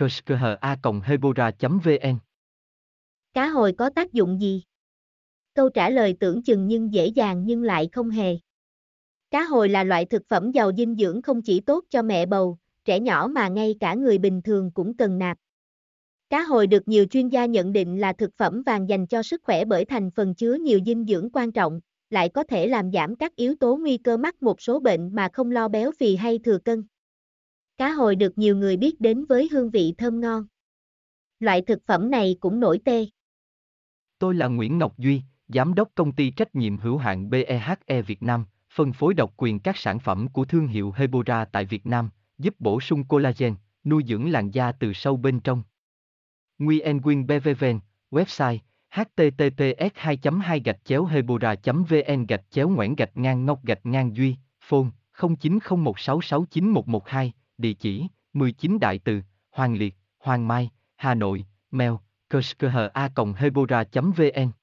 kushkha@hebora.vn. Cá hồi có tác dụng gì? Câu trả lời tưởng chừng nhưng dễ dàng nhưng lại không hề. Cá hồi là loại thực phẩm giàu dinh dưỡng không chỉ tốt cho mẹ bầu, trẻ nhỏ mà ngay cả người bình thường cũng cần nạp. Cá hồi được nhiều chuyên gia nhận định là thực phẩm vàng dành cho sức khỏe bởi thành phần chứa nhiều dinh dưỡng quan trọng, lại có thể làm giảm các yếu tố nguy cơ mắc một số bệnh mà không lo béo phì hay thừa cân. Cá hồi được nhiều người biết đến với hương vị thơm ngon. Loại thực phẩm này cũng nổi tê. Tôi là Nguyễn Ngọc Duy, Giám đốc Công ty Trách nhiệm hữu hạn BEHE Việt Nam, phân phối độc quyền các sản phẩm của thương hiệu Hebora tại Việt Nam, giúp bổ sung collagen, nuôi dưỡng làn da từ sâu bên trong. Nguyên Quyên BVVN, website https://hebora.vn/Nguyễn-Ngọc-Duy, phone 0901669112, địa chỉ 19 Đại Từ, Hoàng Liệt, Hoàng Mai, Hà Nội, mail kushkha@hebora.vn.